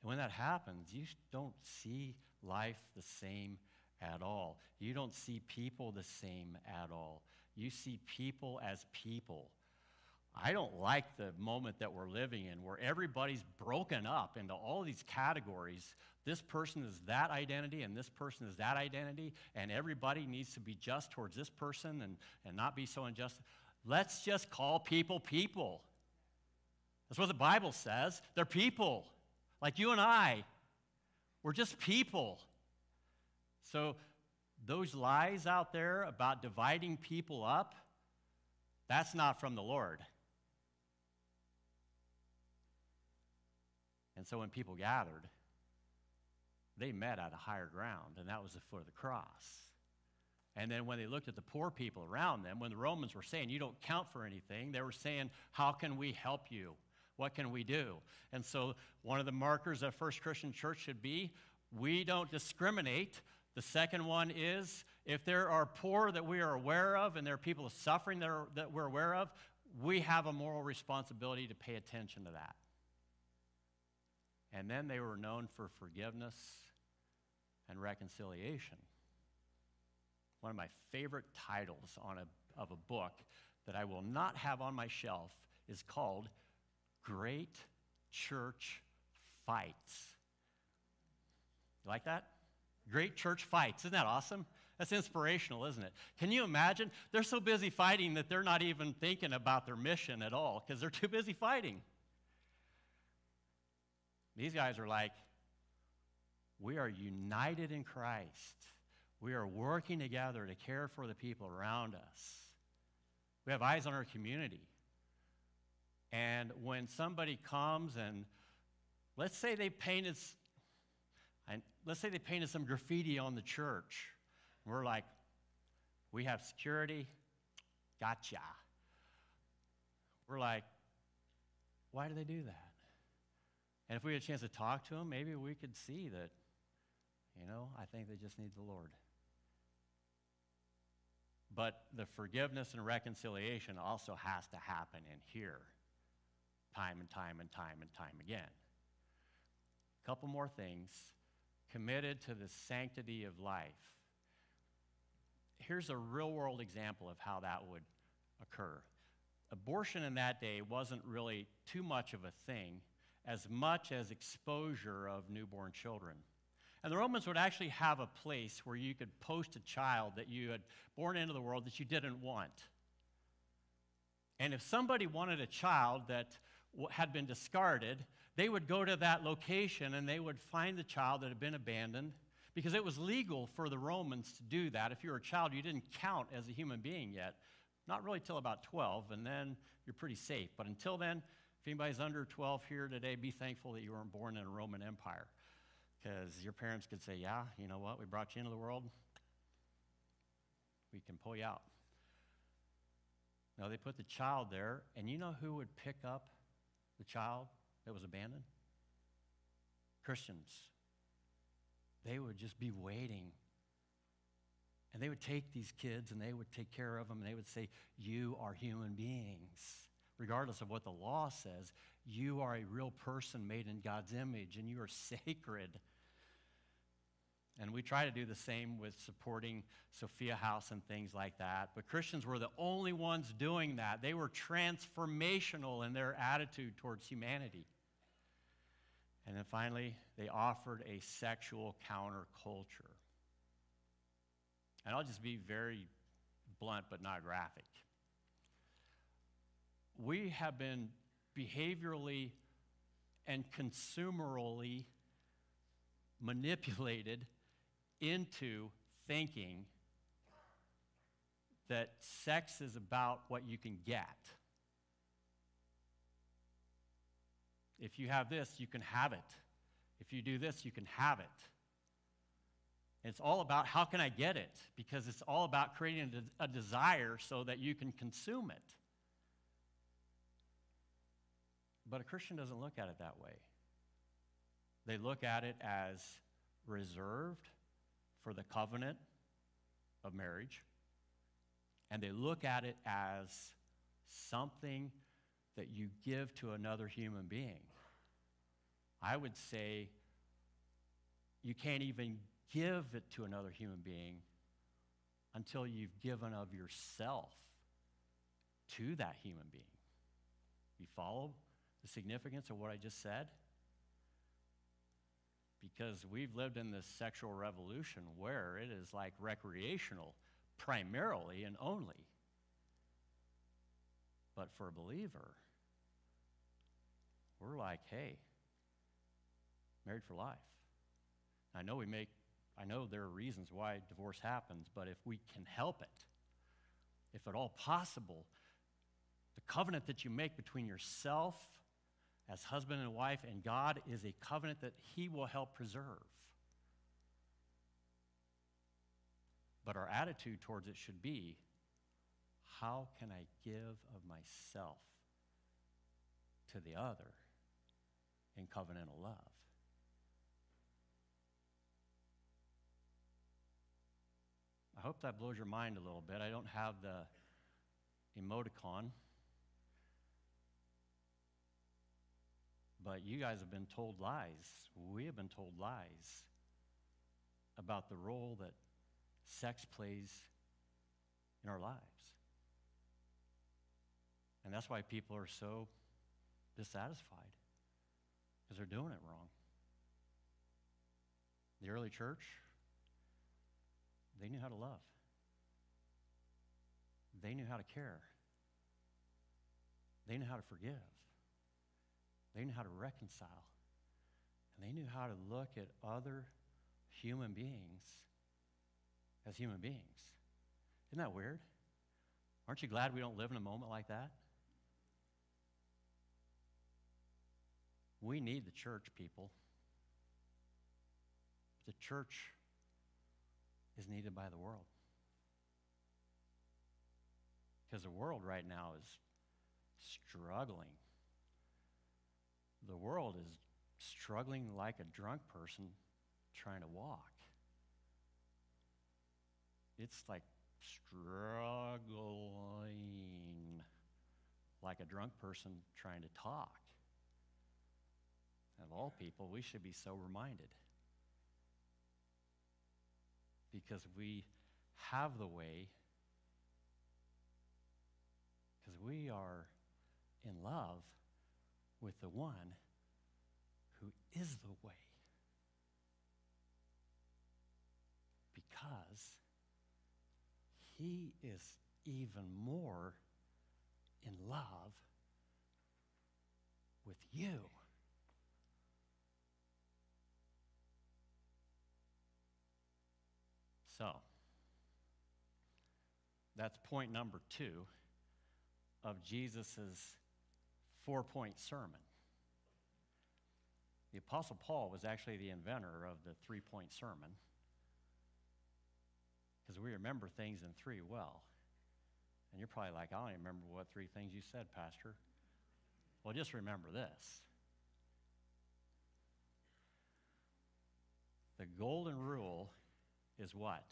And when that happens, you don't see life the same at all. You don't see people the same at all. You see people as people. I don't like the moment that we're living in where everybody's broken up into all these categories. This person is that identity, and this person is that identity, and everybody needs to be just towards this person and not be so unjust. Let's just call people people. That's what the Bible says. They're people, like you and I. We're just people. So those lies out there about dividing people up, that's not from the Lord. And so when people gathered, they met at a higher ground, and that was the foot of the cross. And then when they looked at the poor people around them, when the Romans were saying, you don't count for anything, they were saying, how can we help you? What can we do? And so one of the markers of First Christian Church should be, we don't discriminate. The second one is, if there are poor that we are aware of, and there are people suffering that we're aware of, we have a moral responsibility to pay attention to that. And then they were known for forgiveness and reconciliation. One of my favorite titles of a book that I will not have on my shelf is called Great Church Fights. You like that? Great Church Fights. Isn't that awesome? That's inspirational, isn't it? Can you imagine? They're so busy fighting that they're not even thinking about their mission at all because they're too busy fighting. These guys are like, we are united in Christ. We are working together to care for the people around us. We have eyes on our community. And when somebody comes and let's say they painted some graffiti on the church, we're like, we have security, gotcha. We're like, why do they do that? And if we had a chance to talk to them, maybe we could see that, you know, I think they just need the Lord. But the forgiveness and reconciliation also has to happen in here, time and time again. A couple more things. Committed to the sanctity of life. Here's a real-world example of how that would occur. Abortion in that day wasn't really too much of a thing, as much as exposure of newborn children. And the Romans would actually have a place where you could post a child that you had born into the world that you didn't want. And if somebody wanted a child that had been discarded, they would go to that location and they would find the child that had been abandoned, because it was legal for the Romans to do that. If you were a child, you didn't count as a human being yet. Not really till about 12, and then you're pretty safe. But until then, if anybody's under 12 here today, be thankful that you weren't born in a Roman Empire, because your parents could say, yeah, you know what, we brought you into the world. We can pull you out. No, they put the child there, and you know who would pick up the child that was abandoned? Christians. They would just be waiting. And they would take these kids, and they would take care of them, and they would say, you are human beings. Regardless of what the law says, you are a real person made in God's image, and you are sacred. And we try to do the same with supporting Sophia House and things like that. But Christians were the only ones doing that. They were transformational in their attitude towards humanity. And then finally, they offered a sexual counterculture. And I'll just be very blunt but not graphic. We have been behaviorally and consumerally manipulated into thinking that sex is about what you can get. If you have this, you can have it. If you do this, you can have it. And it's all about how can I get it, because it's all about creating a desire so that you can consume it. But a Christian doesn't look at it that way. They look at it as reserved for the covenant of marriage, and they look at it as something that you give to another human being. I would say you can't even give it to another human being until you've given of yourself to that human being. You follow the significance of what I just said? Because we've lived in this sexual revolution where it is like recreational primarily and only. But for a believer, we're like, hey, married for life. I know there are reasons why divorce happens, but if we can help it, if at all possible, the covenant that you make between yourself as husband and wife and God is a covenant that He will help preserve. But our attitude towards it should be, how can I give of myself to the other in covenantal love? I hope that blows your mind a little bit. I don't have the emoticon. But you guys have been told lies. We have been told lies about the role that sex plays in our lives. And that's why people are so dissatisfied, because they're doing it wrong. The early church, they knew how to love. They knew how to care. They knew how to forgive. They knew how to reconcile. And they knew how to look at other human beings as human beings. Isn't that weird? Aren't you glad we don't live in a moment like that? We need the church, people. The church is needed by the world. Because the world right now is struggling. The world is struggling like a drunk person trying to walk. It's like struggling like a drunk person trying to talk. And of all people, we should be sober-minded, because we have the way, because we are in love with the one who is the way. he is even more in love with you. So, that's point number 2 of Jesus's 4-point sermon. The Apostle Paul was actually the inventor of the 3-point sermon, because we remember things in 3 well. And you're probably like, I don't even remember what 3 things you said, Pastor. Well, just remember this. The golden rule is what?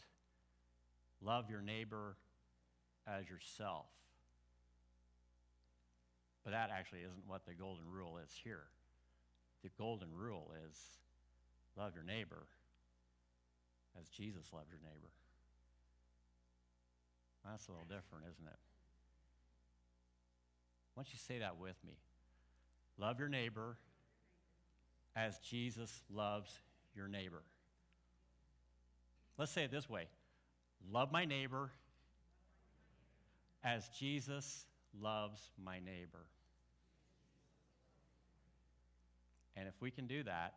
Love your neighbor as yourself. But that actually isn't what the golden rule is here. The golden rule is love your neighbor as Jesus loved your neighbor. That's a little different, isn't it? Why don't you say that with me? Love your neighbor as Jesus loves your neighbor. Let's say it this way. Love my neighbor as Jesus loves my neighbor. And if we can do that,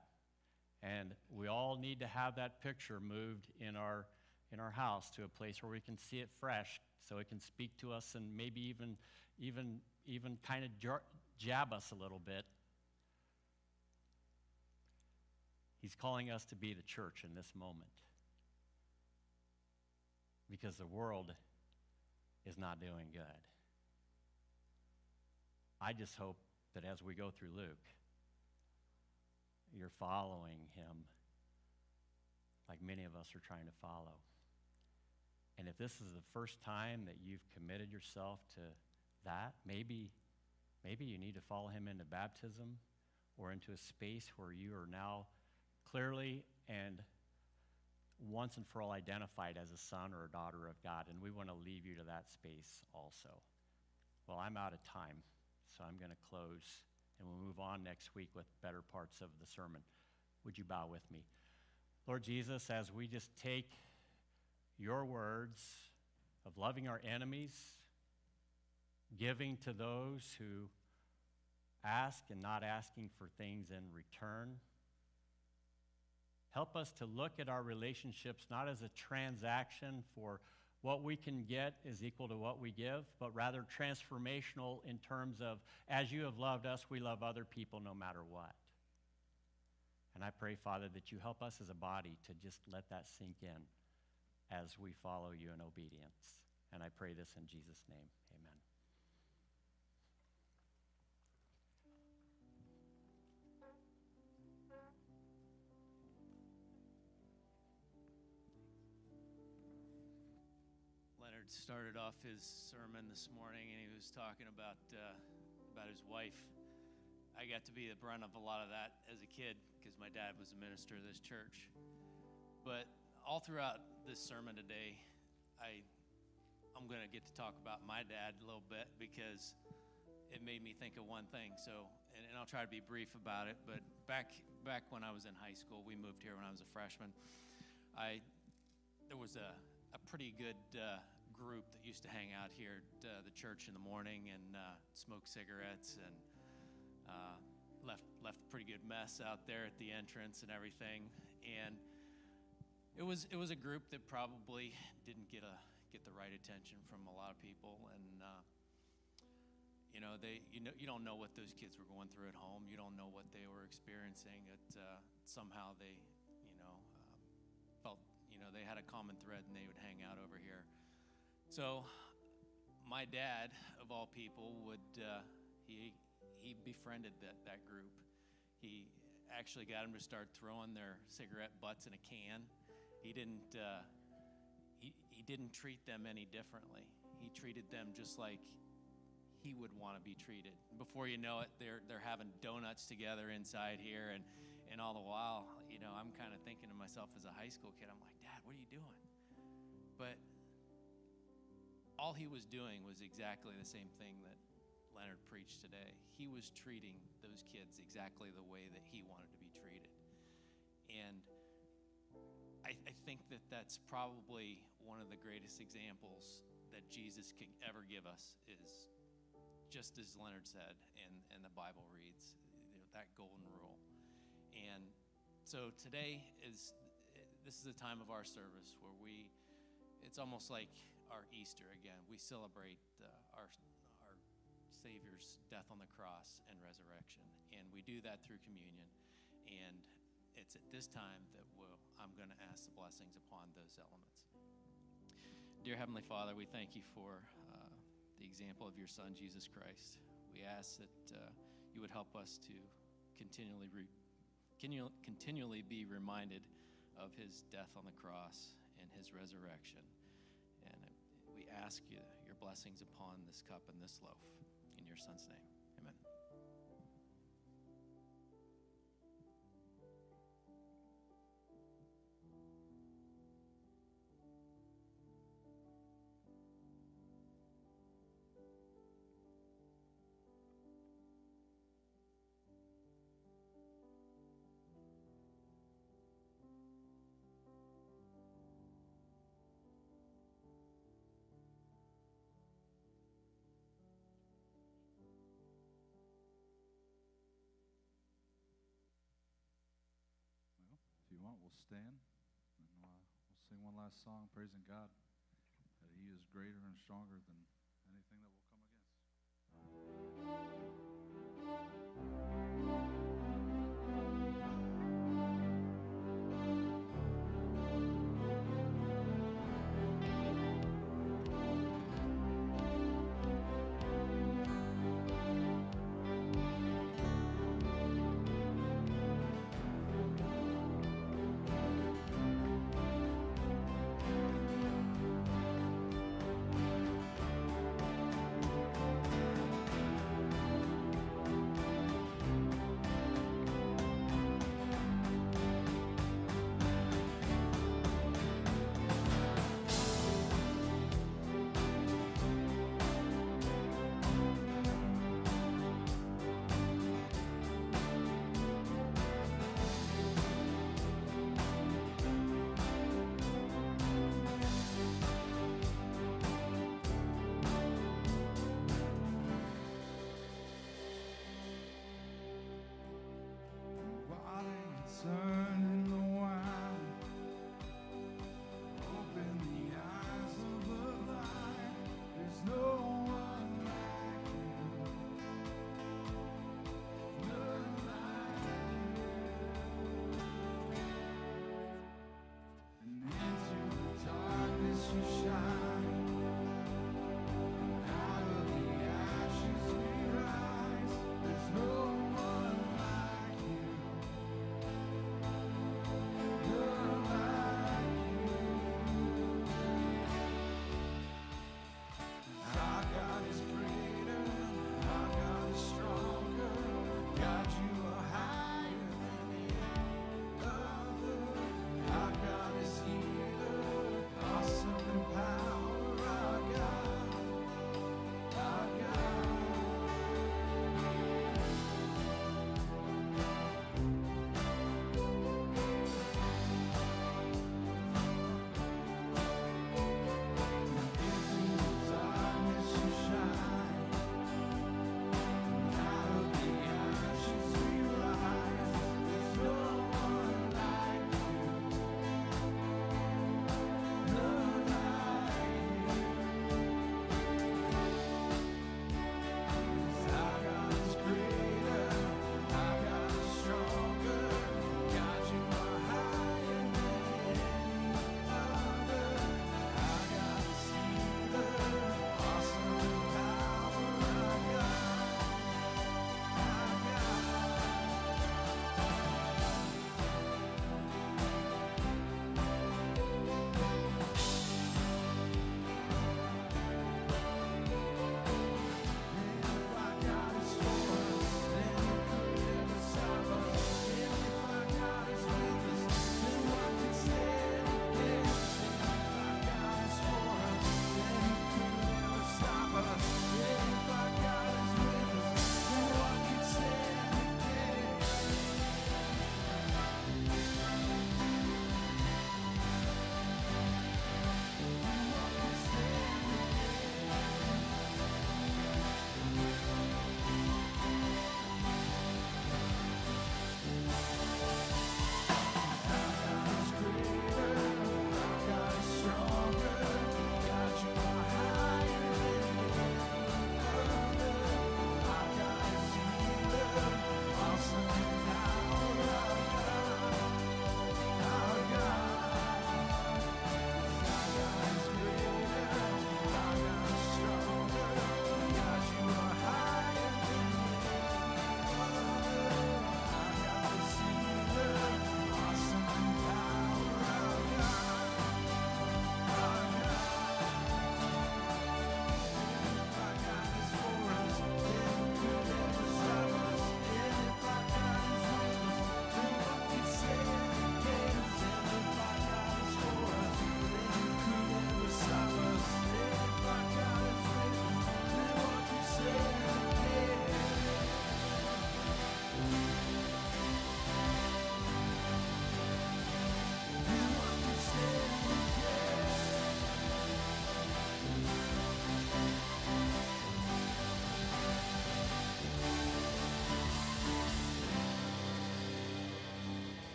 and we all need to have that picture moved in our house to a place where we can see it fresh, so it can speak to us and maybe even kind of jab us a little bit. He's calling us to be the church in this moment, because the world is not doing good. I just hope that as we go through Luke, you're following him like many of us are trying to follow. And if this is the first time that you've committed yourself to that, maybe you need to follow him into baptism or into a space where you are now clearly and once and for all identified as a son or a daughter of God, and we want to leave you to that space also. Well, I'm out of time, so I'm going to close, and we'll move on next week with better parts of the sermon. Would you bow with me? Lord Jesus, as we just take your words of loving our enemies, giving to those who ask and not asking for things in return, help us to look at our relationships not as a transaction for what we can get is equal to what we give, but rather transformational in terms of, as you have loved us, we love other people no matter what. And I pray, Father, that you help us as a body to just let that sink in as we follow you in obedience. And I pray this in Jesus' name. Amen. Started off his sermon this morning, and he was talking about his wife. I got to be the brunt of a lot of that as a kid because my dad was a minister of this church. But all throughout this sermon today, I'm going to get to talk about my dad a little bit because it made me think of one thing. So, and I'll try to be brief about it. But back when I was in high school, we moved here when I was a freshman. There was a pretty good group that used to hang out here at the church in the morning and smoke cigarettes and left a pretty good mess out there at the entrance and everything. And it was a group that probably didn't get the right attention from a lot of people. And you don't know what those kids were going through at home. You don't know what they were experiencing. Somehow they felt they had a common thread and they would hang out over here. So my dad, of all people, he befriended that group. He actually got them to start throwing their cigarette butts in a can. He didn't treat them any differently. He treated them just like he would want to be treated. Before you know it, they're having donuts together inside here, and all the while, I'm kind of thinking to myself as a high school kid, I'm like, Dad, what are you doing? But all he was doing was exactly the same thing that Leonard preached today. He was treating those kids exactly the way that he wanted to be treated. And I think that that's probably one of the greatest examples that Jesus could ever give us, is just as Leonard said and the Bible reads, that golden rule. And so today this is a time of our service where it's almost like our Easter again. We celebrate our Savior's death on the cross and resurrection, and we do that through communion. And it's at this time that I'm going to ask the blessings upon those elements. Dear Heavenly Father, we thank you for the example of your Son, Jesus Christ. We ask that you would help us to continually be reminded of his death on the cross and his resurrection. And we ask you your blessings upon this cup and this loaf. In your Son's name, amen. We'll stand and we'll sing one last song praising God that he is greater and stronger than anything that will come against.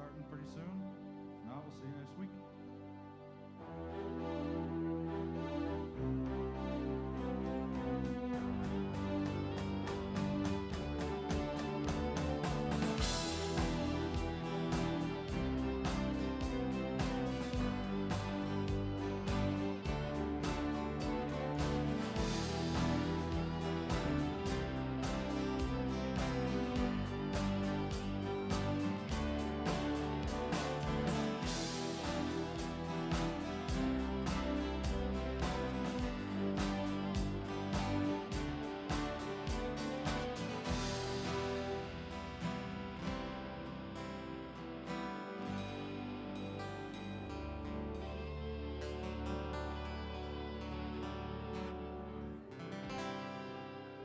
starting pretty soon. Now we'll see you next week.